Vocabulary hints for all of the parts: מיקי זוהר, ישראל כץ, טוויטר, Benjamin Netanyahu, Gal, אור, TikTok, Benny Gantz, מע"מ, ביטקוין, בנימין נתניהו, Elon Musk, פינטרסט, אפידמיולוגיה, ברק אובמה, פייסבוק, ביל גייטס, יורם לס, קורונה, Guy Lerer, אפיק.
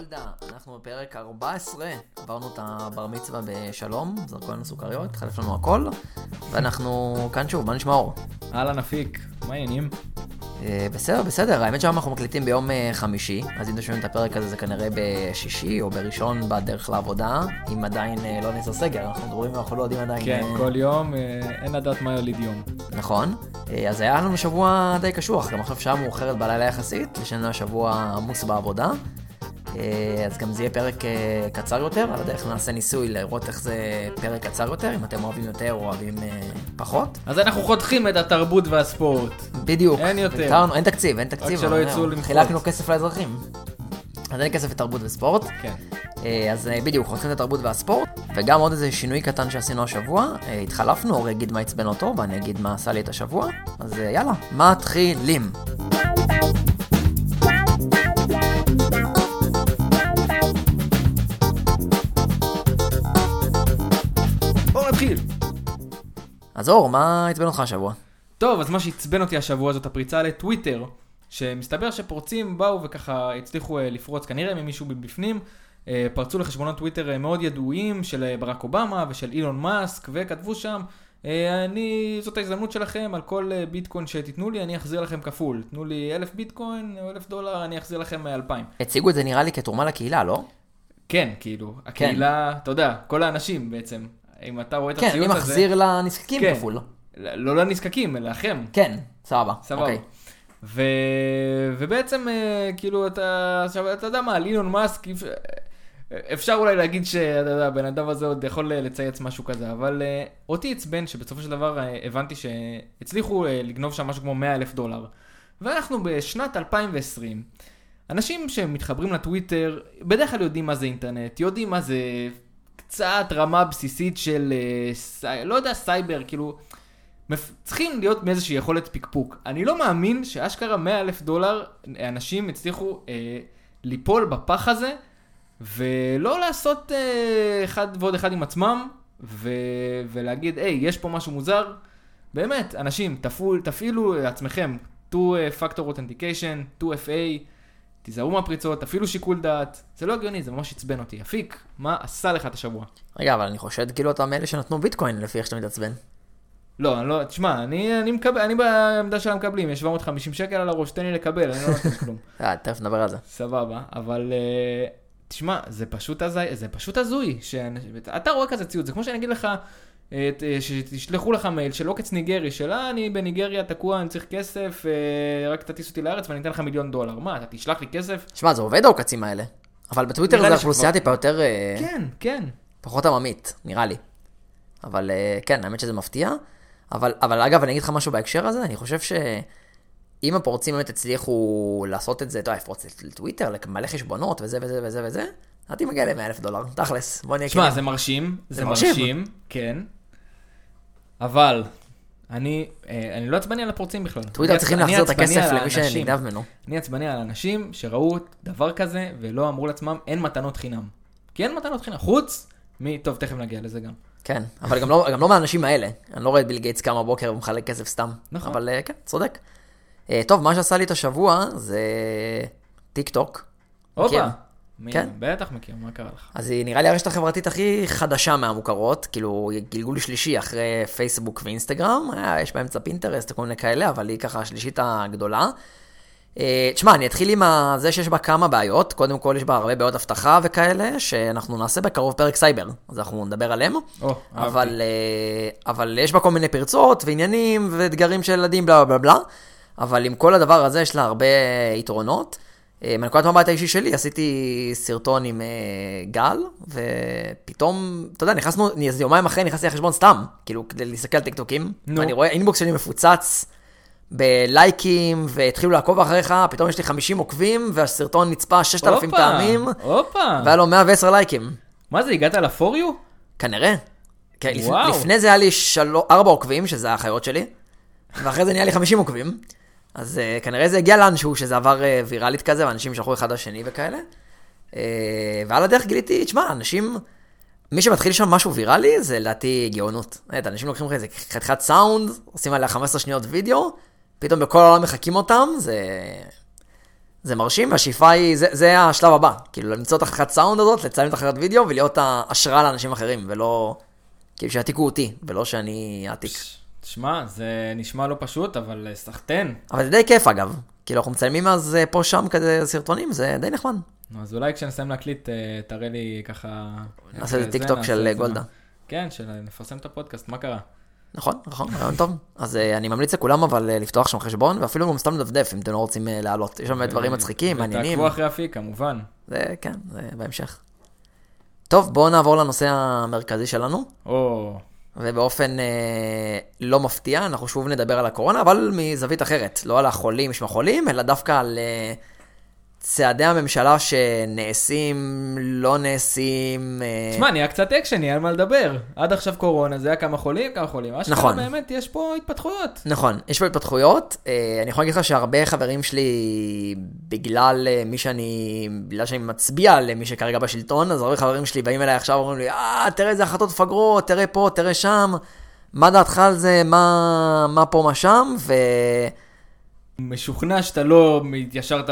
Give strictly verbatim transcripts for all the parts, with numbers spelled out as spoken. גולדה, אנחנו בפרק ארבע עשרה, עברנו את הבר מצווה בשלום, זרקו לנו סוכריות, התחלף לנו הכל, ואנחנו כאן שוב, מה נשמע אור? הלאה נפיק, מה העניינים? בסדר, בסדר, האמת שם אנחנו מקליטים ביום חמישי, אז אם תשמעים את הפרק הזה זה כנראה בשישי או בראשון בדרך לעבודה, אם עדיין לא נעשה סגר, אנחנו מדברים ואנחנו לא יודעים עדיין... כן, כל יום, אין לדעת מה יוליד יום. נכון, אז היה לנו שבוע די קשוח, גם עכשיו שעה מאוחרת בלילה יחסית, לשם השבוע עמוס בעבודה, אז גם זה יהיה פרק קצר יותר, על הדרך נעשה ניסוי לראות איך זה פרק קצר יותר, אם אתם אוהבים יותר או אוהבים פחות. אז אנחנו חותכים את התרבות והספורט. בדיוק. אין יותר. ותרנו, אין תקציב, אין תקציב. רק שלא יצאו למחות. חילקנו כסף לאזרחים. אז אין כסף לתרבות וספורט. כן. אז בדיוק, חותכים את התרבות והספורט, וגם עוד איזה שינוי קטן שעשינו השבוע. התחלפנו, אורי יגיד מה יצבן אותו, ואני אגיד מה עשה לי את השבוע. אז יאללה, מתחילים. אז אור, מה עצבן אותך השבוע? טוב, אז מה שעצבן אותי השבוע זאת הפריצה לטוויטר, שמסתבר שפורצים באו וככה הצליחו לפרוץ כנראה ממישהו מבפנים, פרצו לחשבונות טוויטר מאוד ידועים של ברק אובמה ושל אילון מאסק, וכתבו שם, אני, זאת ההזדמנות שלכם על כל ביטקוין שתתנו לי, אני אחזיר לכם כפול. תנו לי אלף ביטקוין או אלף דולר, אני אחזיר לכם אלפיים. הציגו את זה נראה לי כתרומה לקהילה, לא? כן, כאילו, הקהילה, אתה יודע, כל האנשים בעצם. אם אתה רואה את הציון הזה... כן, אני מחזיר לנזקקים כפול. לא לנזקקים, אלא לכם. כן, סבבה. סבבה. ובעצם, כאילו, אתה יודע מה, אילון מאסק, אפשר אולי להגיד שהבן אדם הזה עוד יכול לצייץ משהו כזה, אבל אותי עצבן שבסופו של דבר הבנתי שהצליחו לגנוב שם משהו כמו מאה אלף דולר. ואנחנו בשנת אלפיים ועשרים, אנשים שמתחברים לטוויטר, בדרך כלל יודעים מה זה אינטרנט, יודעים מה זה... קצת רמה בסיסית של, לא יודע, סייבר, כאילו, צריכים להיות מאיזושהי יכולת פיקפוק. אני לא מאמין שאשכרה מאה אלף דולר אנשים הצליחו אה, ליפול בפח הזה, ולא לעשות אה, אחד ועוד אחד עם עצמם, ו, ולהגיד, היי, יש פה משהו מוזר. באמת, אנשים, תפעול, תפעילו עצמכם, טו פקטור אותנטיקיישן, טו אף איי, תיזהרו מהפריצות, אפילו שיקול דעת, זה לא הגיוני, זה ממש עצבן אותי. אפיק, מה עשה לך את השבוע? רגע, אבל אני חושד כאילו אתה מאלה שנתנו ביטקוין לפי איך שאתה מתעצבן. לא, לא, תשמע, אני, אני, מקב... אני בעמדה של המקבלים, יש שבע מאות וחמישים שקל על הראש, תן לי לקבל, אני לא נתן כלום. אה, תכף נדבר על זה. סבבה, אבל uh, תשמע, זה פשוט, הזי... זה פשוט הזוי, שאני... אתה רואה כזה ציוד, זה כמו שאני אגיד לך, את, שתשלחו לך מייל של עוקץ ניגרי, שלה אני בניגריה תקוע, אני צריך כסף, רק תטיס אותי לארץ ואני אתן לך מיליון דולר. מה, אתה תשלח לי כסף? שמע, זה עובד העוקצים האלה. אבל בטוויטר זה אוכלוסייה טיפה יותר... כן, כן. פחות עממית, נראה לי. אבל כן, האמת שזה מפתיע. אבל, אבל אגב, אני אגיד לך משהו בהקשר הזה, אני חושב שאם הפורצים באמת הצליחו לעשות את זה, טוב, הפרוץ לטוויטר, למלא חשבונות וזה וזה וזה וזה, אתה מגיע ל-מאה אלף דולר, תכלס. שמע, זה מרשים, זה מרשים, כן. אבל אני, אני לא עצבני על הפורצים בכלל. טוויטר צריכים להחזיר את הכסף למי שנגנב ממנו. אני עצבני על אנשים שראו דבר כזה ולא אמרו לעצמם, אין מתנות חינם. כי אין מתנות חינם, חוץ מ... טוב, תכף נגיע לזה גם. כן, אבל גם לא מהאנשים האלה. אני לא רואה את ביל גייטס קם הבוקר ומחלק כסף סתם. נכון. אבל כן, צודק. טוב, מה שעשה לי את השבוע זה טיק טוק. אופה. כן. בטח מכיר, מה קרה לך? אז היא נראה לי הרשת החברתית הכי חדשה מהמוכרות, כאילו גלגול שלישי אחרי פייסבוק ואינסטגרם, יש באמצע פינטרסט, כל מיני כאלה, אבל היא ככה השלישית הגדולה. תשמע, אני אתחיל עם זה שיש בה כמה בעיות, קודם כל יש בה הרבה בעיות הבטחה וכאלה, שאנחנו נעשה בקרוב פרק סייבר, אז אנחנו נדבר עליהם, אבל יש בה כל מיני פרצות ועניינים ואתגרים של ילדים, בלה בלה בלה, אבל עם כל הדבר הזה יש לה הרבה יתרונות, מנקודת מבט האישי שלי, עשיתי סרטון עם גל, ופתאום, אתה יודע, נכנסנו, יומיים אחרי נכנסתי לחשבון סתם, כאילו, כדי להסתכל על טיקטוקים, ואני רואה, אינבוקס שלי מפוצץ בלייקים, והתחילו לעקוב אחריך, פתאום יש לי חמישים עוקבים, והסרטון נצפה שישת אלפים פעמים, והיה לו מאה ועשרה לייקים. מה זה, הגעת לפוריו? כנראה. לפני זה היה לי ארבעה עוקבים, שזה החיות שלי, ואחרי זה נהיה לי חמישים עוקבים. אז uh, כנראה זה הגיע לאנשהו שזה עבר uh, ויראלית כזה, ואנשים שלחו אחד לשני וכאלה. Uh, ועל הדרך גיליתי, תשמע, אנשים, מי שמתחיל שם משהו ויראלי, זה לדעתי גאונות. את, אנשים לוקחים לך איזה חתיכת סאונד, עושים עליה חמש עשרה שניות וידאו, פתאום בכל העולם מחכים אותם, זה... זה מרשים, השאיפה היא, זה, זה השלב הבא, כאילו למצוא את החתכת סאונד הזאת, לצלם את החתכת וידאו ולהיות ההשראה לאנשים אחרים, ולא, כאילו שיעתיקו אותי, ולא שאני אעתיק. תשמע, זה נשמע לא פשוט, אבל סחטן. אבל זה די כיף אגב, כאילו אנחנו מצלמים אז פה שם כזה סרטונים, זה די נחמד. אז אולי כשנסיים להקליט, תראה לי ככה... נעשה את הטיקטוק של גולדה. כן, שנפרסם את הפודקאסט, מה קרה? נכון, נכון, רעיון טוב. אז אני ממליץ לכולם אבל לפתוח שם חשבון, ואפילו גם סתם לדפדף אם אתם לא רוצים לעלות. יש שם דברים מצחיקים, מעניינים. ותעקבו אחרי אפיק, כמובן. זה, כן, זה בהמשך. טוב, בואו נעבור לנושא המרכזי שלנו. או. ובאופן לא מפתיע, אנחנו שוב נדבר על הקורונה, אבל מזווית אחרת. לא על החולים שמה חולים, אלא דווקא על צעדי הממשלה שנעשים, לא נעשים... תשמע, נהיה קצת אקשני, על מה לדבר. עד עכשיו קורונה, זה היה כמה חולים, כמה חולים. נכון. באמת, יש פה התפתחויות. נכון, יש פה התפתחויות. אני יכול להגיד לך שהרבה חברים שלי, בגלל מי שאני, בגלל שאני מצביע למי שכרגע בשלטון, אז הרבה חברים שלי באים אליי עכשיו, אומרים לי, אה, תראה איזה החלטות פגרות, תראה פה, תראה שם. מה דעתך על זה, מה, מה פה, מה שם, ו... משוכנע שאתה לא התיישרת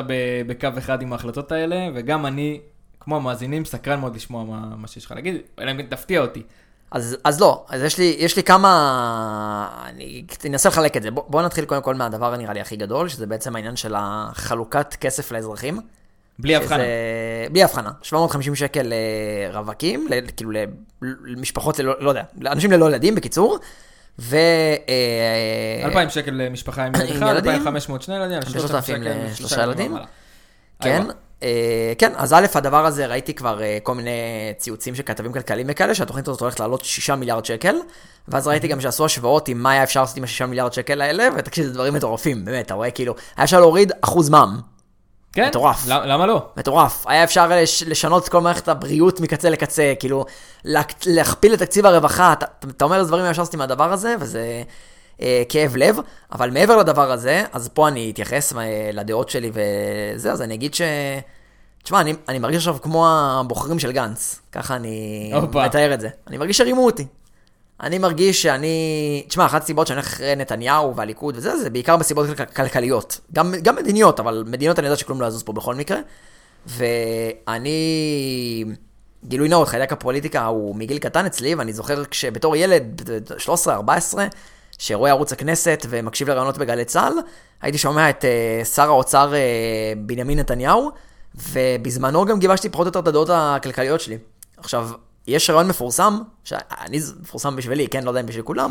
בקו אחד עם ההחלטות האלה, וגם אני, כמו המאזינים, סקרן מאוד לשמוע מה, מה שיש לך להגיד, אלא אם תפתיע אותי. אז, אז לא, אז יש לי, יש לי כמה, אני אנסה לחלק את זה. בוא, בוא נתחיל קודם כל מהדבר הנראה לי הכי גדול, שזה בעצם העניין של החלוקת כסף לאזרחים. בלי הבחנה. בלי הבחנה. שבע מאות וחמישים שקל לרווקים, ל, כאילו למשפחות, לא, לא יודע, לאנשים ללא ילדים, בקיצור. ו... אלפיים שקל למשפחה עם ילד אחד, אלפיים וחמש מאות שני ילדים, שלושת אלפים לשלושה ילדים. כן, כן, אז א', הדבר הזה, ראיתי כבר כל מיני ציוצים שכתבים כלכלים וכאלה, שהתוכנית הזאת הולכת לעלות שישה מיליארד שקל, ואז ראיתי גם שעשו השוואות עם מה היה אפשר לעשות עם השישה מיליארד שקל האלה, ותקשיב, זה דברים מטורפים, באמת, אתה רואה כאילו, היה אפשר להוריד אחוז מע"מ. כן? מטורף. למה לא? מטורף. היה אפשר לשנות כל מערכת הבריאות מקצה לקצה, כאילו, להכפיל את תקציב הרווחה. אתה אומר, זה דברים ישרסתי מהדבר הזה, וזה כאב לב, אבל מעבר לדבר הזה, אז פה אני אתייחס לדעות שלי וזה, אז אני אגיד ש... תשמע, אני מרגיש עכשיו כמו הבוחרים של גנץ. ככה אני מתאר את זה. אני מרגיש שרימו אותי. אני מרגיש שאני... תשמע, אחת הסיבות שאני אחרי נתניהו והליכוד וזה, זה בעיקר בסיבות כלכליות. גם, גם מדיניות, אבל מדיניות אני יודעת שכלום לא יזוז פה בכל מקרה. ואני... גילוי נאות, חיידק הפוליטיקה הוא מגיל קטן אצלי, ואני זוכר כשבתור ילד, שלוש עשרה ארבע עשרה, שרואה ערוץ הכנסת ומקשיב לרעיונות בגלי צהל, הייתי שומע את שר האוצר בנימין נתניהו, ובזמנו גם גיבשתי פחות או יותר את הדעות הכלכליות שלי. עכשיו... יש רעיון מפורסם, שאני מפורסם בשבילי, כן, לא יודע אם בשביל כולם,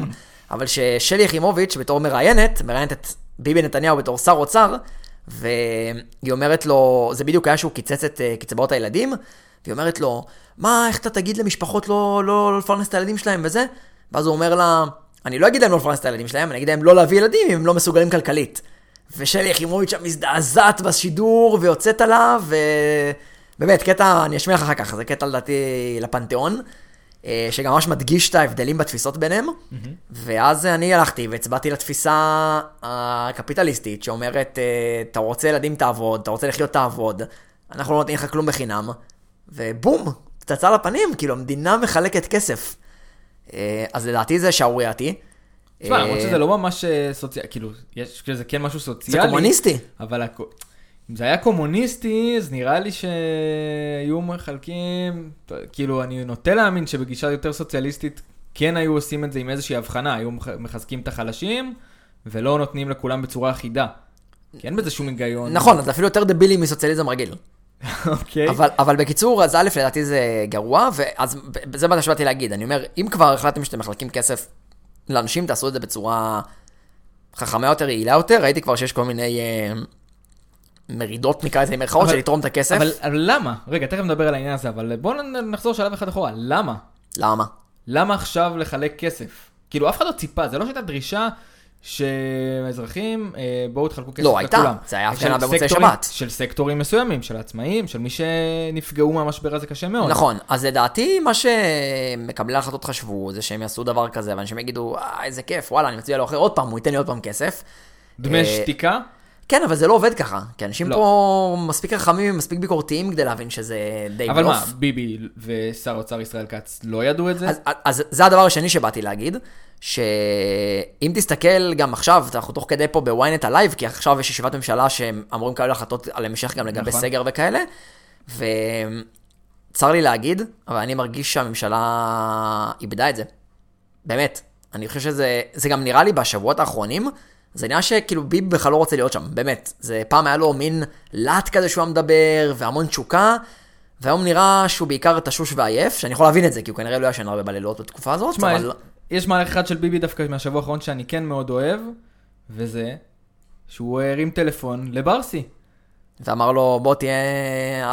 אבל ששלי יחימוביץ' בתור מראיינת, מראיינת את ביבי נתניהו בתור שר אוצר, והיא אומרת לו, זה בדיוק היה שהוא קיצץ את קצבאות הילדים, והיא אומרת לו, מה, איך אתה תגיד למשפחות לא, לא, לא לפרנס את הילדים שלהם וזה? ואז הוא אומר לה, אני לא אגיד להם לא לפרנס את הילדים שלהם, אני אגיד להם לא להביא ילדים אם הם לא מסוגלים כלכלית. ושלי יחימוביץ' מזדעזעת בשידור ויוצאת עליו, ו... באמת, קטע, אני אשמיע לך אחר כך, זה קטע לדעתי לפנתיאון, שגם ממש מדגיש את ההבדלים בתפיסות ביניהם, ואז אני הלכתי והצבעתי לתפיסה הקפיטליסטית, שאומרת, אתה רוצה ילדים תעבוד, אתה רוצה לחיות תעבוד, אנחנו לא נותנים לך כלום בחינם, ובום, פצצה לפנים, כאילו המדינה מחלקת כסף. אז לדעתי זה שערורייתי. תשמע, למרות שזה לא ממש סוציאלי, כאילו, זה כן משהו סוציאלי. זה קומוניסטי. אבל... אם זה היה קומוניסטי, אז נראה לי שהיו מחלקים, כאילו אני נוטה להאמין שבגישה יותר סוציאליסטית כן היו עושים את זה עם איזושהי הבחנה, היו מחזקים את החלשים ולא נותנים לכולם בצורה אחידה. כי אין בזה שום היגיון. נכון, אז אפילו יותר דבילי מסוציאליזם רגיל. אוקיי. אבל, אבל בקיצור, אז א' לדעתי זה גרוע, ואז זה מה שבאתי להגיד. אני אומר, אם כבר החלטתם שאתם מחלקים כסף לאנשים, תעשו את זה בצורה חכמה יותר, יעילה יותר. ראיתי כבר שיש כל מיני... מרידות נקרא את זה עם מרכאות של לתרום את הכסף. אבל, אבל למה? רגע, תכף נדבר על העניין הזה, אבל בואו נחזור שלב אחד אחורה. למה? למה? למה עכשיו לחלק כסף? כאילו, אף אחד לא ציפה, זה לא שהייתה דרישה שהאזרחים אה, בואו תחלקו כסף לכולם. לא, הייתה, זה היה אף שנה במוצאי שבת. של סקטורים מסוימים, של עצמאים, של מי שנפגעו מהמשבר הזה קשה מאוד. נכון, אז לדעתי מה שמקבלי ההחלטות חשבו, זה שהם יעשו דבר כזה, ואנשים יגידו, אה, איזה כיף, וואלה, אני מצביע לו אחר, עוד פעם, הוא ייתן לי עוד פעם כסף. דמי שתיקה? כן, אבל זה לא עובד ככה, כי אנשים לא. פה מספיק רחמים, מספיק ביקורתיים כדי להבין שזה די אבל בלוף. אבל מה, ביבי ושר האוצר ישראל כץ לא ידעו את זה? אז, אז זה הדבר השני שבאתי להגיד, שאם תסתכל גם עכשיו, אנחנו תוך כדי פה בוויינט הלייב, כי עכשיו יש ישיבת ממשלה שהם אמורים כאלה להחלטות על המשך גם לגבי נכון. סגר וכאלה, וצר לי להגיד, אבל אני מרגיש שהממשלה איבדה את זה. באמת, אני חושב שזה זה גם נראה לי בשבועות האחרונים, זה נראה שכאילו ביבי בכלל לא רוצה להיות שם, באמת. זה פעם היה לו מין לט כזה שהוא מדבר, והמון תשוקה, והיום נראה שהוא בעיקר תשוש ועייף, שאני יכול להבין את זה, כי הוא כנראה לא ישן הרבה בלילות בתקופה הזאת. שמה, אבל... יש מהלך אחד של ביבי דווקא מהשבוע האחרון שאני כן מאוד אוהב, וזה שהוא הרים טלפון לברסי. ואמר לו, בוא תהיה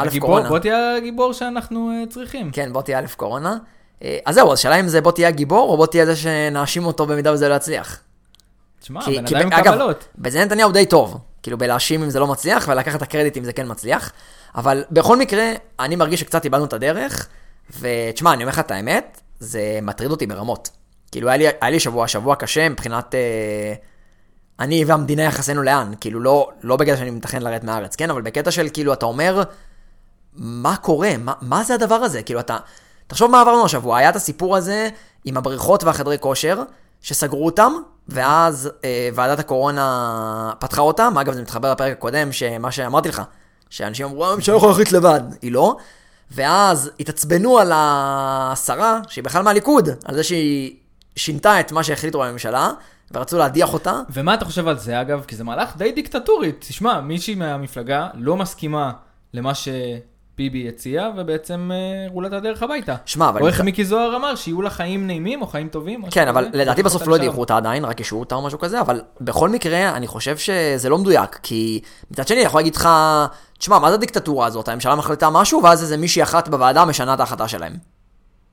א' הגיבור, קורונה. בוא תהיה הגיבור שאנחנו צריכים. כן, בוא תהיה א' קורונה. אז זהו, אז שאלה אם זה בוא תהיה הגיבור, או בוא תהיה זה שנאשים אותו במידה וזה לא יצליח. תשמע, בן אדם עם קבלות. בזה נתניהו די טוב, כאילו בלהשים אם זה לא מצליח, ולקחת הקרדיט אם זה כן מצליח, אבל בכל מקרה, אני מרגיש שקצת איבדנו את הדרך, ותשמע, אני אומר לך את האמת, זה מטריד אותי ברמות. כאילו היה לי, היה לי שבוע, שבוע קשה מבחינת, אה, אני והמדינה יחסנו לאן, כאילו לא, לא בגלל שאני מתכן לרדת מהארץ, כן? אבל בקטע של כאילו אתה אומר, מה קורה? מה, מה זה הדבר הזה? כאילו אתה, תחשוב מה עברנו השבוע, היה את הסיפור הזה עם הבריכות והחדרי כושר, שסגרו אותם, ואז אה, ועדת הקורונה פתחה אותם, אגב זה מתחבר לפרק הקודם, שמה שאמרתי לך, שאנשים אמרו, הם שלא יכולים להחליט לבד, היא לא, ואז התעצבנו על השרה, שהיא בכלל מהליכוד, על זה שהיא שינתה את מה שהחליטו בממשלה, ורצו להדיח אותה. ומה אתה חושב על זה אגב? כי זה מהלך די דיקטטורית, תשמע, מישהי מהמפלגה לא מסכימה למה ש... ביבי הציע, ובעצם רולת הדרך הביתה. שמה, אבל... או איך מיקי זוהר אמר, שיהיו לה חיים נעימים, או חיים טובים. כן, אבל לדעתי בסוף לא ידיחו אותה עדיין, רק ישעו אותה או משהו כזה, אבל בכל מקרה, אני חושב שזה לא מדויק, כי מצד שני, אני יכול להגיד לך, תשמע, מה זה הדיקטטורה הזאת? הממשלה מחליטה משהו, ואז איזה מישהי אחת בוועדה משנה את ההחלטה שלהם.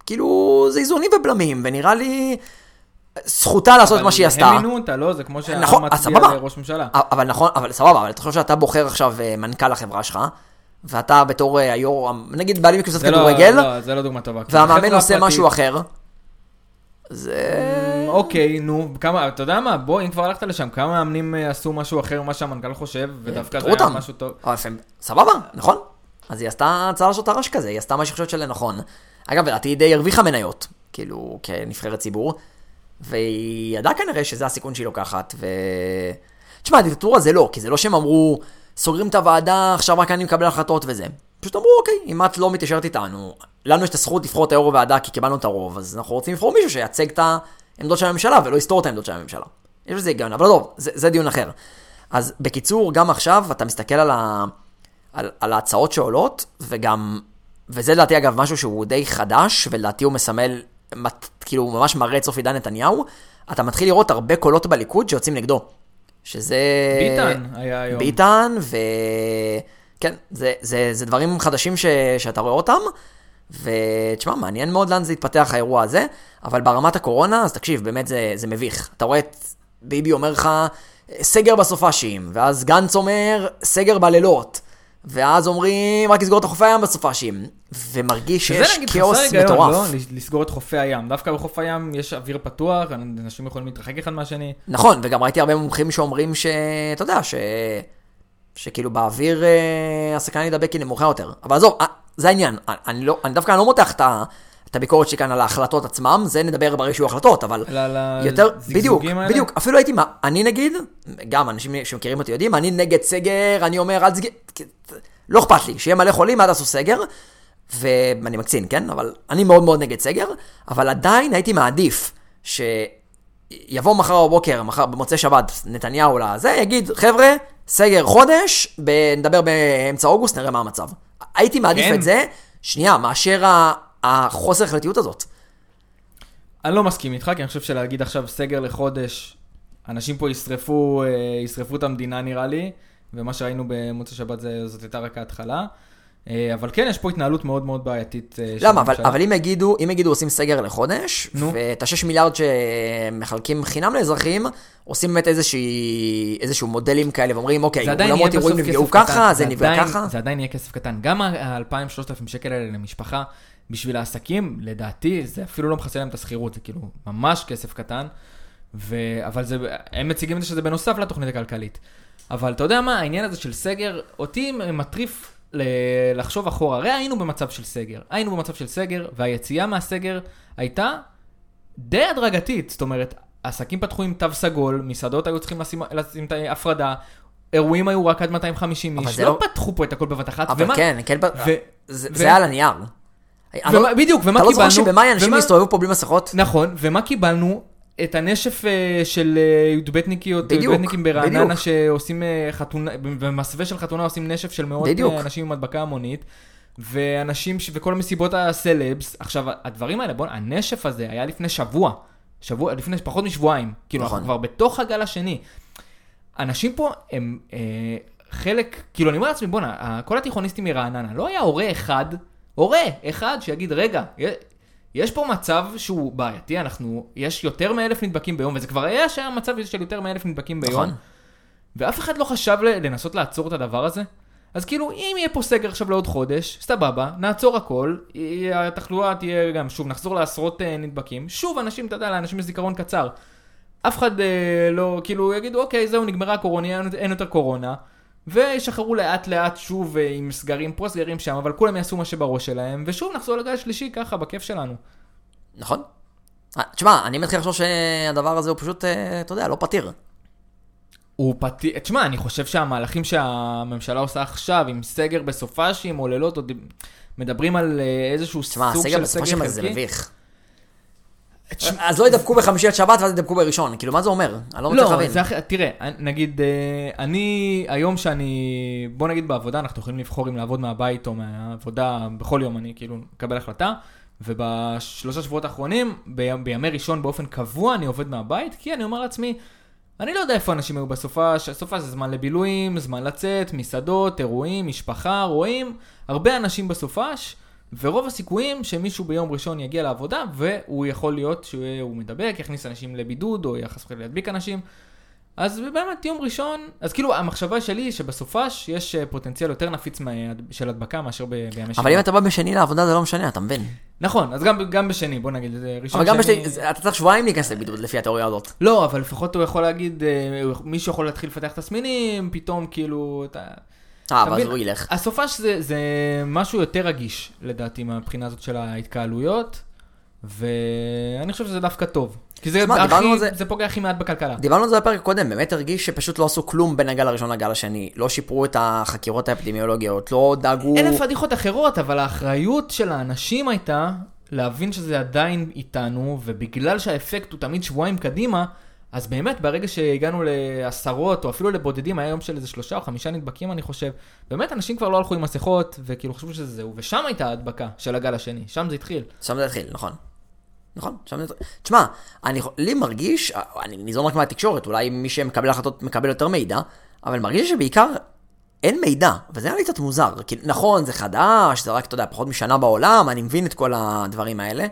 כאילו, זה איזונים ובלמים, ונראה לי... זכותה לעשות את מה שהיא עשתה. אבל הם מינו אותה, לא? זה כמו שאתה מצביע לראש ממשלה. אבל נכון, אבל סבבה, אבל אתה חושב שאתה בוחר עכשיו מנכ"ל החברה שלך, ואתה בתור היור, נגיד בעלים כבשת כדורגל, זה לא דוגמה טובה. והמאמן עושה משהו אחר. זה... אוקיי, נו, כמה, אתה יודע מה? בוא, אם כבר הלכת לשם, כמה מאמנים עשו משהו אחר ממה שהמנכ"ל חושב, ודווקא זה היה משהו טוב. סבבה, נכון? אז היא עשתה צער לעשות הרש כזה, היא עשתה מה שחושבת שלה נכון. אגב, היא די הרוויחה מניות, כאילו, כנבחרת ציבור, והיא ידעה כנראה שזה הסיכון שהיא לוקחת, ו... תשמע, הדיקטטורה זה לא, כי זה לא שהם אמרו... סוגרים את הוועדה, עכשיו רק אני מקבל החלטות וזה. פשוט אמרו, אוקיי, אם את לא מתיישרת איתנו, לנו יש את הזכות לבחור את היו"ר ועדה, כי קיבלנו את הרוב, אז אנחנו רוצים לבחור מישהו שיצג את העמדות של הממשלה, ולא יסתור את העמדות של הממשלה. יש לזה הגיון, אבל לא, זה, זה דיון אחר. אז בקיצור, גם עכשיו, אתה מסתכל על, ה, על, על ההצעות שעולות, וגם, וזה לדעתי אגב משהו שהוא די חדש, ולדעתי הוא מסמל, כאילו ממש מראה את סוף עידן נתניהו, אתה מתחיל לראות הרבה קולות בליכוד שיוצאים נגדו. שזה... ביטן היה היום. ביטן, ו... כן, זה, זה, זה דברים חדשים ש... שאתה רואה אותם, ותשמע, מעניין מאוד לאן זה התפתח האירוע הזה, אבל ברמת הקורונה, אז תקשיב, באמת זה, זה מביך. אתה רואה את ביבי אומר לך, סגר בסופשים, ואז גנץ אומר, סגר בלילות, ואז אומרים, רק לסגור את חופי הים בסופשים, ומרגיש שיש כאוס מטורף. לא? לסגור את חופי הים. דווקא בחופי הים יש אוויר פתוח, אנשים יכולים להתרחק אחד מהשני. נכון, וגם ראיתי הרבה מומחים שאומרים ש... אתה יודע, ש... שכאילו באוויר הסכנה נדבק היא נמוכה יותר. אבל עזוב, זה העניין. אני לא, אני דווקא לא מותח את ה... את הביקורת שכאן על ההחלטות עצמם, זה נדבר ברי שיהיו החלטות, אבל יותר, בדיוק, בדיוק, אפילו הייתי, אני נגיד, גם אנשים שמכירים אותי יודעים, אני נגד סגר, אני אומר, לא אכפת לי, שיהיה מלא חולים, עד עשו סגר, ואני מקצין, כן? אבל אני מאוד מאוד נגד סגר, אבל עדיין הייתי מעדיף שיבוא מחר או בוקר, במוצאי שבת, נתניהו לזה, יגיד, חבר'ה, סגר חודש, נדבר באמצע אוגוסט, נראה מה המצב. הייתי מעדיף את זה, שנייה, מאשר ה... החוסר החלטיות הזאת. אני לא מסכים איתך, כי אני חושב שלהגיד עכשיו סגר לחודש, אנשים פה ישרפו, ישרפו את המדינה נראה לי, ומה שראינו במוצא שבת זה, זאת הייתה רק ההתחלה, אבל כן, יש פה התנהלות מאוד מאוד בעייתית. למה? אבל, אבל אם יגידו, אם יגידו עושים סגר לחודש, ואת השש מיליארד שמחלקים חינם לאזרחים, עושים באמת איזושהי, איזשהו מודלים כאלה, ואומרים, אוקיי, אולמות אירועים נפגעו ככה, זה נפגע ככה. זה עדיין יהיה כסף קטן. גם ה-אלפיים שלושת אלפים שקל האלה למשפחה, בשביל העסקים, לדעתי, זה אפילו לא מחסה להם את הסחירות, זה כאילו ממש כסף קטן, ו... אבל זה... הם מציגים את זה שזה בנוסף לתוכנית הכלכלית. אבל אתה יודע מה, העניין הזה של סגר, אותי מטריף לחשוב אחורה. הרי היינו במצב של סגר. היינו במצב של סגר, והיציאה מהסגר הייתה די הדרגתית. זאת אומרת, עסקים פתחו עם תו סגול, מסעדות היו צריכים לשים, לשים את ההפרדה, אירועים היו רק עד מאתיים וחמישים איש, לא, לא פתחו פה את הכל בבת אחת. אבל ומה... כן, כן ו... ו... זה, ו... זה על הנייר. ומה, בדיוק, ומה קיבלנו... אתה לא זוכר שבמאי אנשים הסתובבו פה בלי מסכות? נכון, ומה קיבלנו? את הנשף של י"בניקיות, י"בניקים ברעננה שעושים חתונה, במסווה של חתונה עושים נשף של מאות אנשים עם הדבקה המונית, ואנשים, וכל המסיבות הסלבס. עכשיו, הדברים האלה, בוא, הנשף הזה היה לפני שבוע, שבוע, לפני פחות משבועיים, כאילו, אנחנו כבר בתוך הגל השני. אנשים פה הם חלק, כאילו, אני אומר לעצמי, בוא, כל התיכוניסטים מרעננה, לא היה הורה אחד, הורה אחד שיגיד, רגע, יש פה מצב שהוא בעייתי, אנחנו, יש יותר מאלף נדבקים ביום, וזה כבר היה שהמצב של יותר מאלף נדבקים ביום, ואף אחד לא חשב לנסות לעצור את הדבר הזה. אז כאילו, אם יהיה פה סגר עכשיו לעוד חודש, סבבה, נעצור הכל, התחלואה תהיה גם, שוב, נחזור לעשרות נדבקים, שוב, אנשים, אתה יודע, לאנשים יש זיכרון קצר, אף אחד לא, כאילו, יגידו, אוקיי, זהו, נגמרה הקורונה, אין יותר קורונה, וישחררו לאט לאט שוב עם סגרים פה, סגרים שם, אבל כולם יעשו מה שבראש שלהם, ושוב נחזור לגל שלישי ככה, בכיף שלנו. נכון. תשמע, אני מתחיל לחשוב שהדבר הזה הוא פשוט, אתה יודע, לא פתיר. הוא פתיר, תשמע, אני חושב שהמהלכים שהממשלה עושה עכשיו, עם סגר בסופ"ש, עם עוללות, מדברים על איזשהו סוג של סגר חלקי. תשמע, סגר בסופ"ש זה מביך. אז לא ידבקו בחמישי עד שבת ואז ידבקו בראשון, כאילו מה זה אומר? אני לא רוצה להבין. לא, תראה, נגיד, אני היום שאני, בוא נגיד בעבודה, אנחנו יכולים לבחור אם לעבוד מהבית או מהעבודה, בכל יום אני כאילו מקבל החלטה, ובשלושה שבועות האחרונים, בימי ראשון באופן קבוע אני עובד מהבית, כי אני אומר לעצמי, אני לא יודע איפה אנשים היו בסופה, סופה זה זמן לבילויים, זמן לצאת, מסעדות, אירועים, משפחה, רואים, הרבה אנשים בסופש, ורוב הסיכויים שמישהו ביום ראשון יגיע לעבודה, והוא יכול להיות שהוא מדבק, יכניס אנשים לבידוד, או יחס חלק להדביק אנשים. אז באמת יום ראשון, אז כאילו המחשבה שלי היא שבסופש יש פוטנציאל יותר נפיץ של הדבקה מאשר בימי שני. אבל אם אתה בא בשני לעבודה זה לא משנה, אתה מבין? נכון, אז גם, גם בשני, בוא נגיד, ראשון אבל גם שני... בשני, אתה צריך שבועיים להיכנס לבידוד לפי התיאוריה הזאת. לא, אבל לפחות הוא יכול להגיד, מישהו יכול להתחיל לפתח תסמינים, פתאום כאילו... אתה... אבל הוא ילך. הסופש זה, זה משהו יותר רגיש, לדעתי, מהבחינה הזאת של ההתקהלויות, ואני חושב שזה דווקא טוב. כי זה, שמה, הכי, זה... זה פוגע הכי מעט בכלכלה. דיברנו על זה בפרק קודם, באמת הרגיש שפשוט לא עשו כלום בין הגל הראשון לגל השני, לא שיפרו את החקירות האפידמיולוגיות, לא דאגו... אלף עדיחות אחרות, אבל האחריות של האנשים הייתה להבין שזה עדיין איתנו, ובגלל שהאפקט הוא תמיד שבועיים קדימה, אז באמת ברגע שהגענו לעשרות או אפילו לבודדים, היה יום של איזה שלושה או חמישה נדבקים אני חושב, באמת אנשים כבר לא הלכו עם מסכות וכאילו חשבו שזה זהו, ושם הייתה ההדבקה של הגל השני, שם זה התחיל. שם זה התחיל, נכון. נכון, שם זה התחיל. תשמע, אני לי מרגיש, אני ניזון רק מהתקשורת, אולי מי שמקבל החלטות מקבל יותר מידע, אבל מרגיש שבעיקר אין מידע, וזה היה לי קצת מוזר. כי, נכון, זה חדש, זה רק, אתה יודע, פחות משנה בעולם, אני מבין את כל הדברים האלה,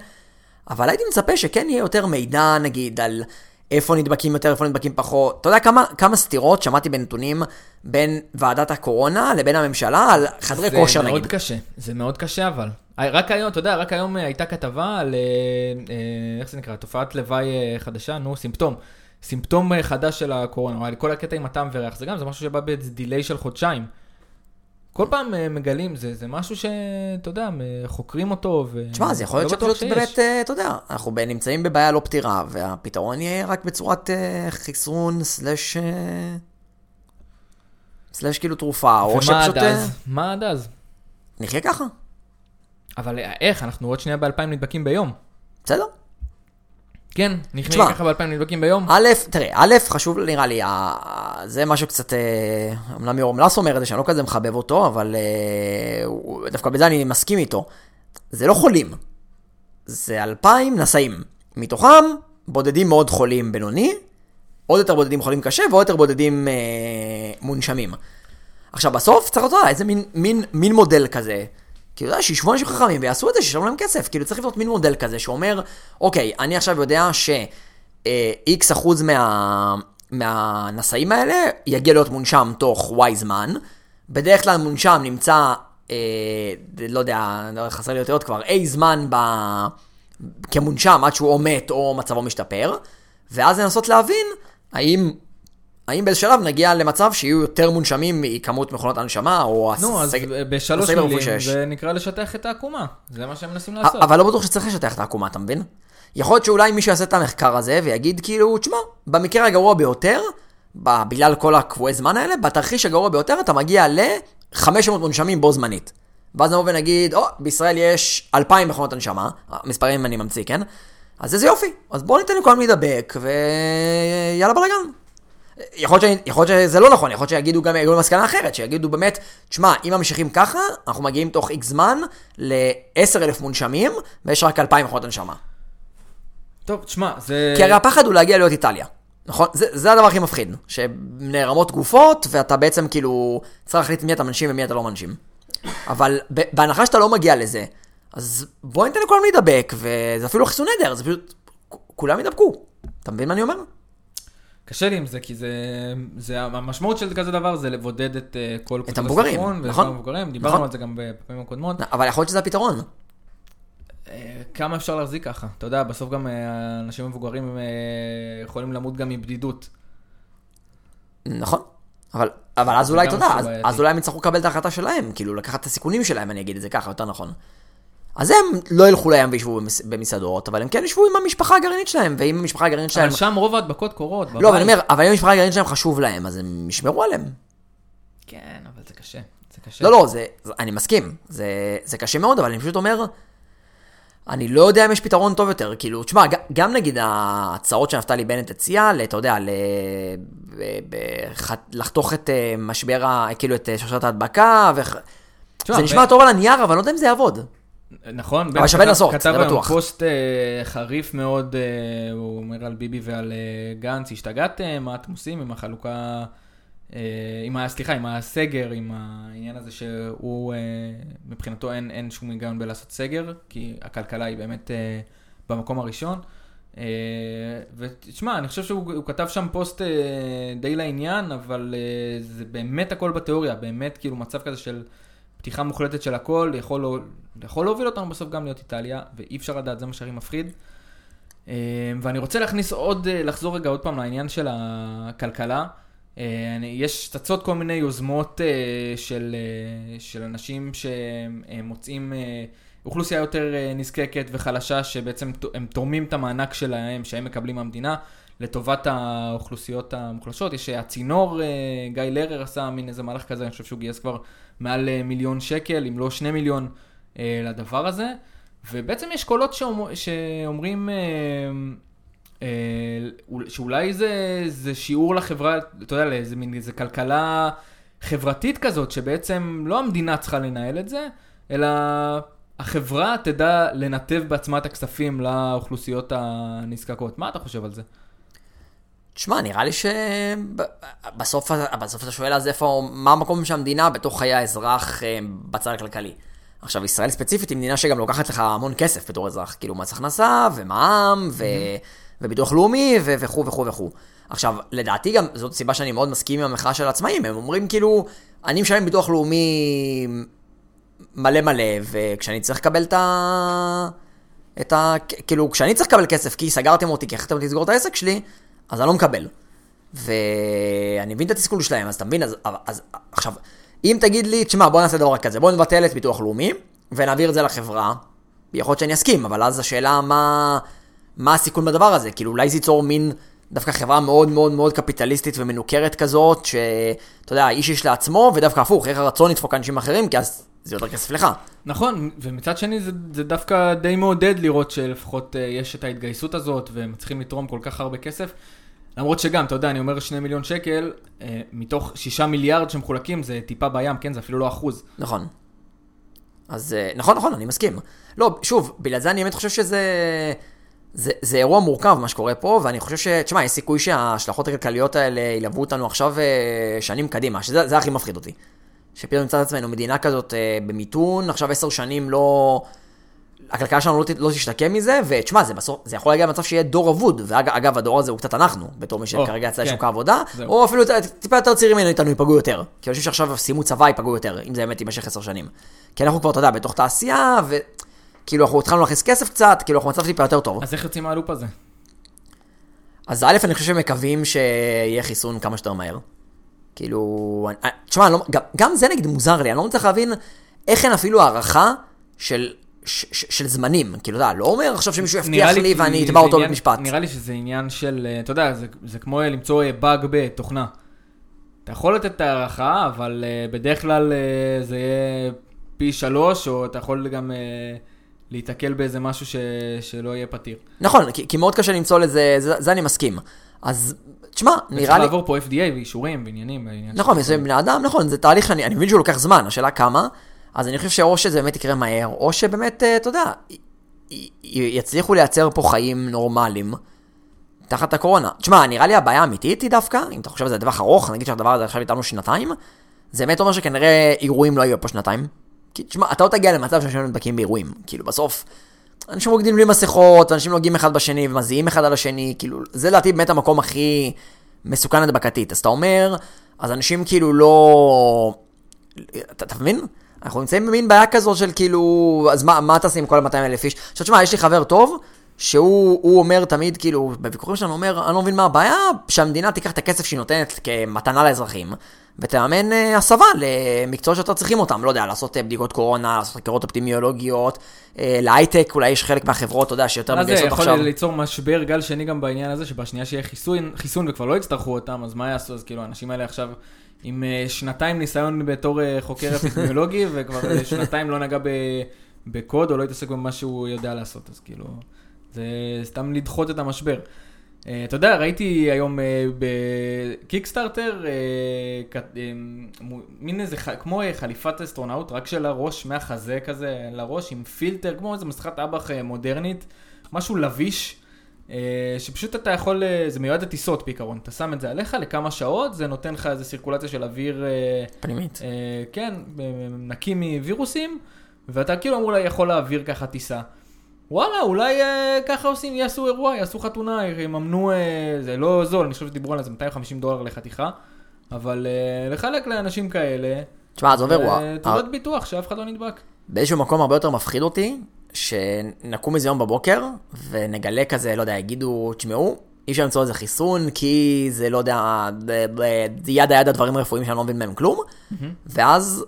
אבל הייתי מצפה שכן יהיה יותר מידע, נגיד, על איפה נדבקים יותר, איפה נדבקים פחות. אתה יודע כמה, כמה סתירות שמעתי בנתונים בין ועדת הקורונה לבין הממשלה על חדרי כושר נגיד. זה מאוד קשה, זה מאוד קשה אבל. רק היום, אתה יודע, רק היום הייתה כתבה על, איך זה נקרא, תופעת לוואי חדשה, נו, סימפטום. סימפטום חדש של הקורונה, על כל הקטע עם הטעם וריח, זה גם, זה משהו שבא בדיליי של חודשיים. כל פעם מגלים, זה, זה משהו שאתה יודע, חוקרים אותו. תשמע, זה יכול להיות שפשוט באמת, אתה יודע, אנחנו נמצאים בבעיה לא פתירה, והפתרון יהיה רק בצורת חיסרון, סלש, סלש כאילו תרופה, או שפשוט... ומה עד אז? מה עד אז? נחיה ככה. אבל איך? אנחנו עוד שנייה באלפיים נדבקים ביום. בסדר. כן, נחיה ככה באלפיים נדבקים ביום. א', תראה, א', חשוב נראה לי, זה משהו קצת, אמנם יורם לס אומר את זה, שאני לא כזה מחבב אותו, אבל דווקא בזה אני מסכים איתו. זה לא חולים, זה אלפיים נשאים. מתוכם בודדים מאוד חולים בינוני, עוד יותר בודדים חולים קשה, ועוד יותר בודדים מונשמים. עכשיו בסוף צריך אותה, איזה מין מודל כזה. כאילו, שישבו אנשים חכמים ויעשו את זה, שישלמו להם כסף. כאילו, צריך לבנות מין מודל כזה שאומר, אוקיי, אני עכשיו יודע ש-X אחוז מה... מהנשאים האלה יגיע להיות מונשם תוך Y זמן. בדרך כלל מונשם נמצא, אה, לא יודע, חסר לי אותיות כבר, A זמן ב... כמונשם עד שהוא עומת או מצבו משתפר. ואז לנסות להבין האם האם בשלב נגיע למצב שיהיו יותר מונשמים מכמות מכונות הנשמה, או נו, אז בשלוש מילים זה נקרא לשטח את העקומה. זה מה שהם מנסים לעשות. אבל לא בטוח שצריך לשטח את העקומה, אתה מבין? יכול להיות שאולי מי שיעשה את המחקר הזה ויגיד כאילו, תשמע, במקרה הגרוע ביותר, בגלל כל הקבועי זמן האלה, בתרחיש הגרוע ביותר אתה מגיע ל-חמש מאות מונשמים בו זמנית. ואז נעבור ונגיד, או, בישראל יש אלפיים מכונות הנשמה, מספרים אני ממציא, כן? אז זה יופי. אז בואו ניתן לכולם להידבק, ויאללה בלגן. יכול להיות שזה לא נכון, יכול להיות שיגידו גם יגיעו למסקנה אחרת, שיגידו באמת, תשמע, אם ממשיכים ככה, אנחנו מגיעים תוך איקס זמן ל-עשרת אלפים מונשמים, ויש רק אלפיים מכונות הנשמה. טוב, תשמע, זה... כי הרי הפחד הוא להגיע להיות איטליה, נכון? זה, זה הדבר הכי מפחיד, שנערמות גופות, ואתה בעצם כאילו צריך להחליט מי אתה מנשים ומי אתה לא מנשים. אבל בהנחה שאתה לא מגיע לזה, אז בוא ניתן לכולם להידבק, וזה אפילו חיסון נדר, זה פשוט... כולם ידבקו. אתה מבין מה אני אומר? קשה לי עם זה, כי זה, זה, המשמעות של כזה דבר זה לבודד את uh, כל קבוצת הסיכון, ואת המבוגרים, דיברנו נכון. על זה גם בפעמים הקודמות. אבל יכול להיות שזה הפתרון. Uh, כמה אפשר להחזיק ככה? אתה יודע, בסוף גם uh, אנשים מבוגרים uh, יכולים למות גם מבדידות. נכון, אבל, אבל אז אולי תודה, אז, אז אולי הם יצטרכו לקבל את ההחלטה שלהם, כאילו לקחת את הסיכונים שלהם, אני אגיד את זה ככה, יותר נכון. אז הם לא ילכו לים וישבו במסעדות, אבל הם כן ישבו עם המשפחה הגרעינית שלהם, ועם המשפחה הגרעינית שלהם... אבל שם רוב ההדבקות קורות. לא, אבל אני אומר, אבל אם המשפחה הגרעינית שלהם חשוב להם, אז הם ישמרו עליהם. כן, אבל זה קשה. זה קשה. לא, לא, זה, אני מסכים. זה, זה קשה מאוד, אבל אני פשוט אומר, אני לא יודע אם יש פתרון טוב יותר. כאילו, תשמע, גם נגיד ההצעות שנפתלי בנט הציעה, אתה יודע, לחתוך את משבר, כאילו, את שרשרת ההדבקה, זה נשמע טוב על הנייר, אבל לא יודע אם זה יעבוד. נכון, אבל שווה לנסות, זה בטוח. כתב היום פוסט uh, חריף מאוד, uh, הוא אומר על ביבי ועל uh, גנץ, השתגעתם, מה אתם עושים עם החלוקה, uh, עם ה, סליחה, עם הסגר, עם העניין הזה שהוא, uh, מבחינתו אין, אין שום היגיון בלעשות סגר, כי הכלכלה היא באמת uh, במקום הראשון. Uh, ותשמע, אני חושב שהוא כתב שם פוסט uh, די לעניין, אבל uh, זה באמת הכל בתיאוריה, באמת כאילו מצב כזה של... פתיחה מוחלטת של הכל, יכול, יכול להוביל אותנו בסוף גם להיות איטליה, ואי אפשר לדעת, זה מה שהרי מפחיד. ואני רוצה להכניס עוד, לחזור רגע עוד פעם לעניין של הכלכלה. יש צצות כל מיני יוזמות של, של אנשים שמוצאים אוכלוסייה יותר נזקקת וחלשה, שבעצם הם תורמים את המענק שלהם, שהם מקבלים מהמדינה, לטובת האוכלוסיות המוחלשות. יש הצינור, גיא לרר עשה מין איזה מהלך כזה, אני חושב שהוא גייס כבר מעל מיליון שקל, אם לא שני מיליון, לדבר הזה. ובעצם יש קולות שאומר, שאומרים שאולי זה, זה שיעור לחברה, אתה יודע, זה מין, זה כלכלה חברתית כזאת, שבעצם לא המדינה צריכה לנהל את זה, אלא החברה תדע לנתב בעצמה את הכספים לאוכלוסיות הנזקקות. מה אתה חושב על זה? תשמע, נראה לי שבסוף אתה שואל אז איפה, מה המקום שהמדינה בתוך חיי האזרח בצד הכלכלי. עכשיו, ישראל ספציפית היא מדינה שגם לוקחת לך המון כסף בתור אזרח, כאילו מס הכנסה ומע"מ וביטוח לאומי וכו' וכו' וכו'. עכשיו, לדעתי גם זאת סיבה שאני מאוד מסכים עם המחאה של העצמאים, הם אומרים כאילו, אני משלם ביטוח לאומי מלא מלא, וכשאני צריך לקבל את ה... את ה... כאילו, כשאני צריך לקבל כסף, כי סגרתם אותי, כי החלטתם אותי לסגור את העסק שלי, אז אני לא מקבל. ואני מבין את התסכול שלהם, אז אתה מבין, אז, אז, עכשיו, אם תגיד לי, תשמע, בוא נעשה דבר כזה, בוא נבטל את ביטוח לאומי, ונעביר את זה לחברה, יכול להיות שאני אסכים, אבל אז השאלה מה, מה הסיכון בדבר הזה? כאילו, אולי זה ייצור מין, דווקא חברה מאוד מאוד מאוד קפיטליסטית ומנוכרת כזאת, שאתה יודע, האיש יש לעצמו, ודווקא הפוך, איך הרצון לדפוק אנשים אחרים, כי אז זה יותר כסף לך. נכון, ומצד שני זה, זה דווקא די מעודד לראות שלפחות יש את ההתגייסות הזאת, ומצליחים לתרום כל כך הרבה כסף. למרות שגם, אתה יודע, אני אומר שני מיליון שקל, מתוך שישה מיליארד שמחולקים, זה טיפה בים, כן? זה אפילו לא אחוז. נכון. אז, נכון, נכון, אני מסכים. לא, שוב, בלעד זה אני באמת חושב שזה, זה, זה אירוע מורכב, מה שקורה פה, ואני חושב ש, תשמע, יש סיכוי שההשלכות הכלכליות האלה ילוו אותנו עכשיו שנים קדימה, שזה, זה הכי מפחיד אותי. שפתאום נמצא את עצמנו, מדינה כזאת במיתון, עכשיו עשר שנים לא... הכלכלה שלנו לא, לא תשתקם מזה, ותשמע, זה, בסוף, זה יכול להגיע למצב שיהיה דור אבוד, ואגב, הדור הזה הוא קצת אנחנו, בתור מי שכרגע יצא לשוק העבודה, או אפילו טיפה יותר צעירים איתנו ייפגעו יותר, כי אני חושב שעכשיו סיימו צבא ייפגעו יותר, אם זה באמת יימשך עשר שנים. כי אנחנו כבר, אתה יודע, בתוך תעשייה, וכאילו אנחנו התחלנו להכניס כסף קצת, כאילו אנחנו מצב טיפה יותר טוב. אז איך יוצאים מהלופ הזה? אז א', אני חושב מקווים שיהיה חיסון כמה שיותר מהר. כאילו, תשמע, גם זה נגיד מוזר לי, אני לא מצליח להבין איך אין אפילו הערכה של... ש- ש- של זמנים, כאילו, אתה לא אומר עכשיו שמישהו יפתיח לי ואני אתבע אותו במשפט. נראה לי שזה עניין של, אתה יודע, זה, זה כמו למצוא באג בתוכנה. אתה יכול לתת את הערכה, אבל uh, בדרך כלל uh, זה יהיה פי שלוש, או אתה יכול גם uh, להתעכל באיזה משהו ש- שלא יהיה פתיר. נכון, כי, כי מאוד קשה למצוא לזה, זה, זה אני מסכים. אז, תשמע, נראה לי... צריך לעבור פה אף די איי ואישורים ועניינים. נכון, מסוים בני אדם, נכון, זה תהליך, אני, אני מבין שהוא לוקח זמן, השאלה כמה, אז אני חושב שאו שזה באמת יקרה מהר, או שבאמת, אתה יודע, י- יצליחו לייצר פה חיים נורמליים תחת הקורונה. תשמע, נראה לי הבעיה האמיתית היא דווקא, אם אתה חושב שזה דבר ארוך, נגיד שהדבר הזה עכשיו איתנו שנתיים, זה באמת אומר שכנראה אירועים לא יהיו פה שנתיים. כי, תשמע, אתה לא תגיע למצב שאנשים נדבקים באירועים. כאילו, בסוף, אנשים רוקדים בלי מסכות, אנשים נוגעים אחד בשני ומזיעים אחד על השני, כאילו, זה לדעתי באמת המקום הכי מסוכן הדבקתית. אז אתה אומר, אז אנשים כאילו לא... אתה, אתה מבין? אנחנו נמצאים במין בעיה כזו של כאילו, אז מה, מה אתה עושים כל מאתיים אלף איש? עכשיו, תשמע, יש לי חבר טוב, שהוא אומר תמיד, כאילו, בביקורים שלנו אומר, אני לא מבין מה הבעיה, שהמדינה תיקח את הכסף שהיא נותנת כמתנה לאזרחים, ותאמן הסבה למקצוע שאתה צריכים אותם, לא יודע, לעשות בדיקות קורונה, לעשות חקירות אפידמיולוגיות, להייטק, אולי יש חלק מהחברות, אתה יודע, שיותר מגייסות עכשיו. אז זה יכול ליצור משבר גל שני גם בעניין הזה, שבשנייה שיהיה חיסון, חיסון וכבר לא יצטרכו אותם, אז מה יעשו? אז כאילו, האנשים האלה עכשיו עם שנתיים ניסיון בתור חוקר אפידמיולוגי, וכבר שנתיים לא נגע בקוד, או לא יתעסק במה שהוא יודע לעשות, אז כאילו, זה סתם לדחות את המשבר. אתה יודע, ראיתי היום בקיקסטארטר, מין איזה, כמו חליפת אסטרונאוט, רק של הראש, מהחזה כזה לראש, עם פילטר, כמו איזה מסכת אבח מודרנית, משהו לביש, שפשוט אתה יכול, זה מיועד לטיסות בעיקרון, אתה שם את זה עליך לכמה שעות, זה נותן לך איזה סירקולציה של אוויר... פנימית. כן, נקי מווירוסים, ואתה כאילו אמור לה, יכול להעביר ככה טיסה. וואלה, אולי אה, ככה עושים, יעשו אירוע, יעשו חתונה, יממנו, אה, זה לא זול, אני חושב שדיברו על זה מאתיים וחמישים דולר לחתיכה, אבל אה, לחלק לאנשים כאלה, תשמע, זה עובר אירוע. תעודת הר... ביטוח, שאף אחד לא נדבק. באיזשהו מקום הרבה יותר מפחיד אותי, שנקום איזה יום בבוקר, ונגלה כזה, לא יודע, יגידו, תשמעו, אי אפשר למצוא איזה חיסון, כי זה לא יודע, יד היד הדברים הרפואיים שאני לא מבין מהם כלום, mm-hmm. ואז...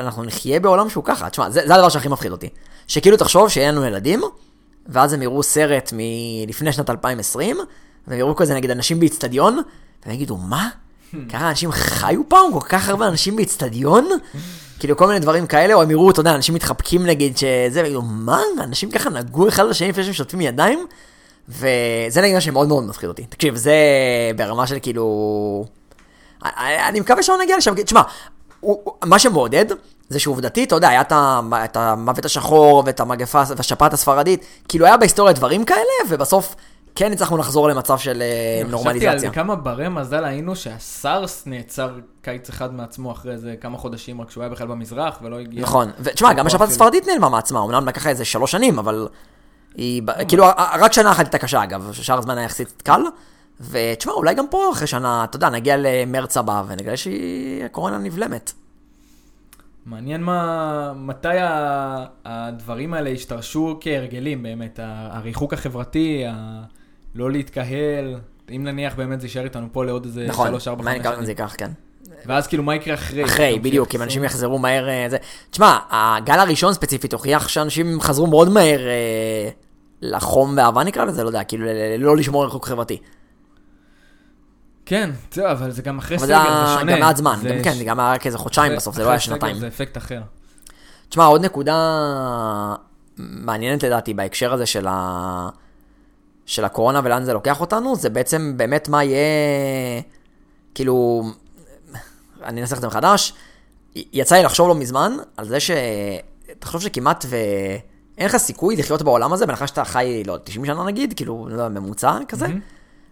אנחנו נחיה בעולם שהוא ככה. תשמע, זה, זה הדבר שהכי מפחיד אותי. שכאילו תחשוב שיהיה לנו ילדים, ואז הם יראו סרט מלפני שנת אלפיים ועשרים, והם יראו כזה נגד אנשים באצטדיון, והם יגידו, מה? ככה אנשים חיו פעם, כל כך הרבה אנשים באצטדיון? כאילו כל מיני דברים כאלה, או הם יראו, אתה יודע, אנשים מתחבקים נגיד שזה, ויגידו, מה? אנשים ככה נגעו אחד לשני, לפני שהם שוטפים ידיים? וזה נגיד מה שמאוד מאוד מפחיד אותי. תקשיב, זה ברמה של כאילו... אני מקווה שאני אגיע לשם. תשמע, מה שמעודד זה שעובדתי, אתה יודע, היה את המוות השחור ואת המגפה והשפעת הספרדית, כאילו היה בהיסטוריה דברים כאלה, ובסוף כן הצלחנו לחזור למצב של נורמליזציה. חשבתי על כמה ברי מזל היינו שהסארס נעצר קיץ אחד מעצמו אחרי איזה כמה חודשים, רק שהוא היה בכלל במזרח ולא הגיע. נכון, ותשמע, גם השפעת הספרדית נעלמה מעצמה, אומנם לקחה איזה שלוש שנים, אבל כאילו רק שנה אחת הייתה קשה, אגב, ששאר הזמן היה יחסית קל, ותשמע, אולי גם פה אחרי שנה, אתה יודע, נגיע למרץ הבא ונגלה שהקורונה נבלמת. מעניין מה, מתי הדברים האלה השתרשו כהרגלים באמת, הריחוק החברתי, לא להתקהל, אם נניח באמת זה יישאר איתנו פה לעוד איזה שלוש ארבע חמש שנים. נכון, מה נקרא לזה כך, כן. ואז כאילו מה יקרה אחרי? אחרי, בדיוק, אם אנשים יחזרו מהר זה. תשמע, הגל הראשון ספציפית הוכיח שאנשים חזרו מאוד מהר לחום והאהבה נקרא לזה, לא יודע, כאילו לא לשמור ריחוק חברתי. כן, טוב, אבל זה גם אחרי סגר, זה שונה. גם מעט זמן, גם כן, זה גם היה כאיזה חודשיים בסוף, זה לא היה שנתיים. זה אפקט אחר. תשמע, עוד נקודה מעניינת לדעתי בהקשר הזה של הקורונה ולאן זה לוקח אותנו, זה בעצם באמת מה יהיה, כאילו, אני אנסח את זה מחדש, יצא לי לחשוב לא מזמן על זה ש... תחשוב שכמעט ו... אין לך סיכוי לחיות בעולם הזה, בהנחה שאתה חי, לא, תשעים שנה נגיד, כאילו, לא, ממוצע כזה.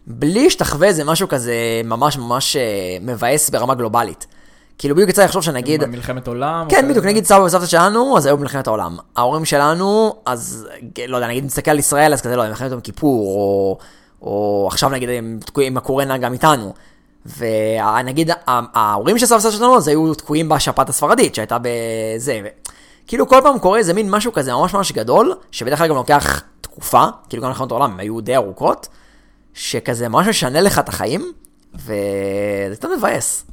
בלי שתחווה זה משהו כזה ממש ממש מבאס ברמה גלובלית. כאילו בדיוק יצא לחשוב שנגיד... מלחמת עולם? כן, בדיוק, נגיד סבא וסבתא שלנו, אז היו במלחמת העולם. ההורים שלנו, אז, לא יודע, נגיד מסתכל על ישראל, אז כזה לא, מלחמת יום כיפור, או, או עכשיו נגיד עם הקורונה גם איתנו. ונגיד, ההורים של סבא וסבתא שלנו, אז היו תקועים בשפעת הספרדית, שהייתה בזה. כאילו כל פעם קורה איזה מין משהו כזה ממש ממש גדול, שבדרך כלל גם לוקח תקופה, כאילו גם מלחמת העולם היו די ארוכות. שכזה ממש משנה לך את החיים, וזה קצת מבאס.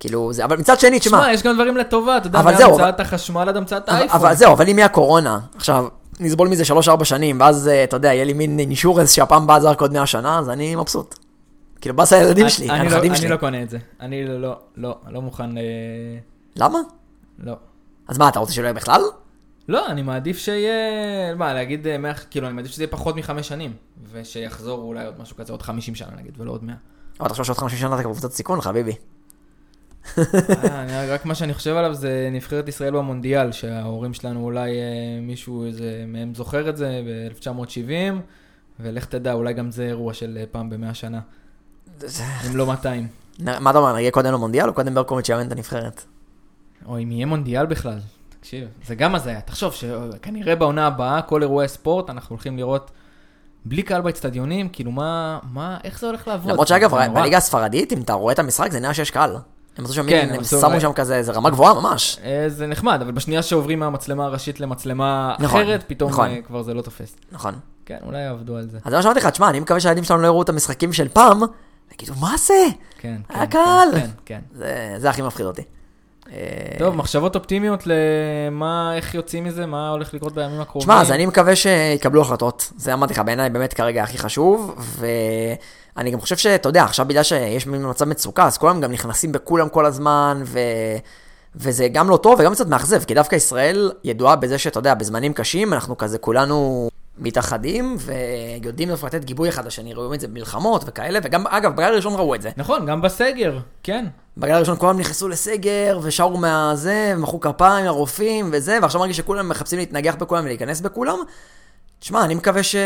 כאילו, זה, אבל מצד שני, תשמע, יש גם דברים לטובה, אתה יודע, המצאת החשמל עד המצאת האייפון. אבל זהו, אבל אם יהיה קורונה, עכשיו, נסבול מזה שלוש ארבע שנים, ואז, אתה יודע, יהיה לי מין נישור איזה שהפעם בא זרק עוד מאה שנה, אז אני מבסוט. כאילו, בא סילדים שלי, הנכדים שלי. אני לא קונה את זה. אני לא, לא, לא מוכן. למה? לא. אז מה, אתה רוצה שלא יהיה בכלל? לא, אני מעדיף שיהיה, מה, להגיד, כאילו, אני מעדיף שזה יהיה פחות מחמש שנים, ושיחזור אולי עוד משהו כזה, עוד חמישים שנה, נגיד, ולא עוד מאה. אבל אתה חושב שעוד חמישים שנה אתה קבוצת סיכון, חביבי. רק מה שאני חושב עליו זה נבחרת ישראל במונדיאל, שההורים שלנו אולי מישהו מהם זוכר את זה ב-אלף תשע מאות שבעים, ולך תדע, אולי גם זה אירוע של פעם במאה שנה, אם לא מאתיים. מה אתה אומר, נגיע קודם למונדיאל או קודם ברקוביץ' יאמן את הנבחרת? או אם יהיה מונדיאל בכלל, תקשיב, זה גם הזיה. תחשוב שכנראה בעונה הבאה, כל אירועי ספורט, אנחנו הולכים לראות בלי קהל באצטדיונים, כאילו מה, מה, איך זה הולך לעבוד? למרות שאגב, בליגה הספרדית, אם אתה רואה את המשחק, זה נראה שיש קהל. הם עשו שם, הם שמו שם כזה, זה רמה גבוהה ממש. זה נחמד, אבל בשנייה שעוברים מהמצלמה הראשית למצלמה אחרת, פתאום כבר זה לא תופס. נכון. כן, אולי יעבדו על זה. אז מה שאמרתי לך, תשמע, אני מקווה שהילדים שלנו לא יראו את המשחקים של פעם, ויגידו, מה זה? כן, כן. הקהל. כן, כן. זה הכי מפחיד אותי. טוב, מחשבות אופטימיות למה, איך יוצאים מזה, מה הולך לקרות בימים הקרובים. תשמע, אז אני מקווה שיקבלו החלטות. זה אמרתי לך, בעיניי באמת כרגע הכי חשוב, ו... אני גם חושב שאתה יודע, עכשיו בגלל שיש מצב מצוקה, אז כולם גם נכנסים בכולם כל הזמן, ו... וזה גם לא טוב וגם קצת מאכזב, כי דווקא ישראל ידועה בזה שאתה יודע, בזמנים קשים אנחנו כזה כולנו מתאחדים, ויודעים לפרטט גיבוי אחד לשני, ראו את זה במלחמות וכאלה, וגם אגב, בגלל הראשון ראו את זה. נכון, גם בסגר, כן. בגלל הראשון כולם נכנסו לסגר, ושרו מהזה, ומחאו כפיים, הרופאים וזה, ועכשיו מרגיש שכולם מחפשים להתנגח בכולם ולהיכנס בכולם. תשמע, אני מקווה ש...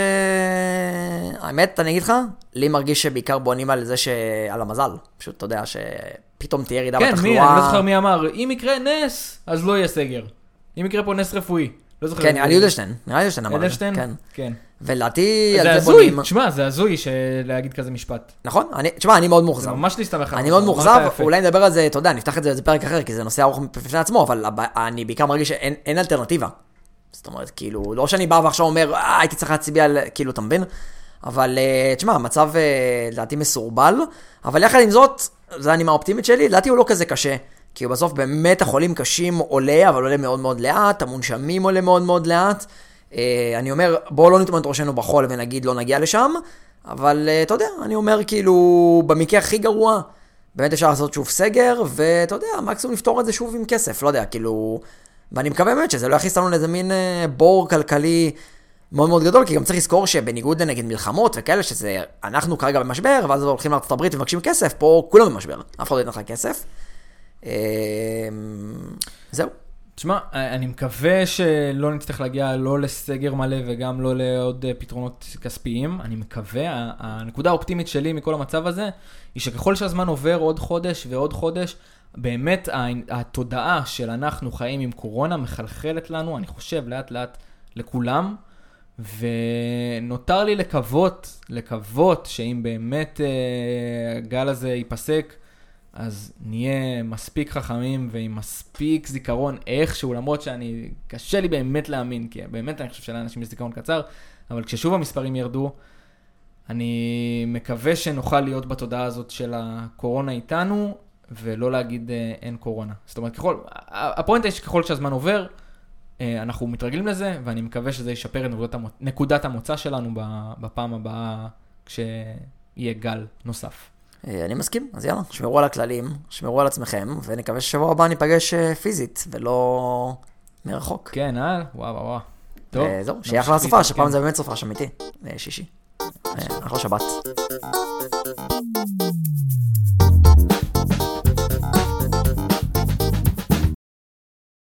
האמת, אני אגיד לך, לי מרגיש שבעיקר בונים על זה ש... על המזל. פשוט, אתה יודע, שפתאום תהיה ירידה בתחלואה. כן, מי, אני לא זוכר מי אמר, אם יקרה נס, אז לא יהיה סגר. אם יקרה פה נס רפואי. לא זוכר. כן, על יודשטיין. נראה יודשטיין אמר. יודשטיין? כן. כן. ולעתי... זה הזוי. תשמע, זה הזוי שלהגיד כזה משפט. נכון? תשמע, אני מאוד מוחזב. זה ממש להסתמך. אני מאוד מוחזב, אולי נדבר על זה, אתה יודע, נפתח את זה בפרק אחר, כי זה נושא ארוך בפני עצמו, אבל אני בעיקר מרגיש שאין אלטרנטיבה. זאת אומרת, כאילו, לא שאני בא ועכשיו אומר, אה, הייתי צריך להציביע, כאילו, אתה מבין? אבל, תשמע, המצב, לדעתי, מסורבל, אבל יחד עם זאת, זה הנימה האופטימית שלי, לדעתי הוא לא כזה קשה, כי בסוף באמת החולים קשים עולה, אבל עולה מאוד מאוד לאט, המונשמים עולה מאוד מאוד לאט, אני אומר, בואו לא נתמנת ראשנו בחול ונגיד, לא נגיע לשם, אבל, אתה יודע, אני אומר, כאילו, במקרה הכי גרוע, באמת אפשר לעשות שוב סגר, ואתה יודע, המקסימום נפתור את זה שוב עם כסף, לא יודע, כאילו, ואני מקווה באמת שזה לא יכניס לנו לאיזה מין בור כלכלי מאוד מאוד גדול, כי גם צריך לזכור שבניגוד לנגד מלחמות וכאלה, שזה אנחנו כרגע במשבר, ואז הולכים לארצות הברית ומבקשים כסף, פה כולם במשבר, אף אחד לא ייתן לך כסף. זהו. תשמע, אני מקווה שלא נצטרך להגיע לא לסגר מלא וגם לא לעוד פתרונות כספיים, אני מקווה, הנקודה האופטימית שלי מכל המצב הזה, היא שככל שהזמן עובר עוד חודש ועוד חודש, באמת התודעה של אנחנו חיים עם קורונה מחלחלת לנו, אני חושב, לאט לאט לכולם, ונותר לי לקוות, לקוות שאם באמת הגל הזה ייפסק, אז נהיה מספיק חכמים ועם מספיק זיכרון איכשהו, למרות שאני, קשה לי באמת להאמין, כי באמת אני חושב שלאנשים יש זיכרון קצר, אבל כששוב המספרים ירדו, אני מקווה שנוכל להיות בתודעה הזאת של הקורונה איתנו, ולא להגיד אין קורונה. זאת אומרת, ככל, הפואנט היא שככל שהזמן עובר, אנחנו מתרגלים לזה, ואני מקווה שזה ישפר את נקודת המוצא שלנו בפעם הבאה, כשיהיה גל נוסף. אני מסכים, אז יאללה, שמרו על הכללים, שמרו על עצמכם, ונקווה ששבוע הבא ניפגש פיזית, ולא מרחוק. כן, אה? וואו, וואו. טוב. זהו, שיהיה אחלה סופה, שפעם זה באמת סופה, שמיתי. שישי. אחלה שבת.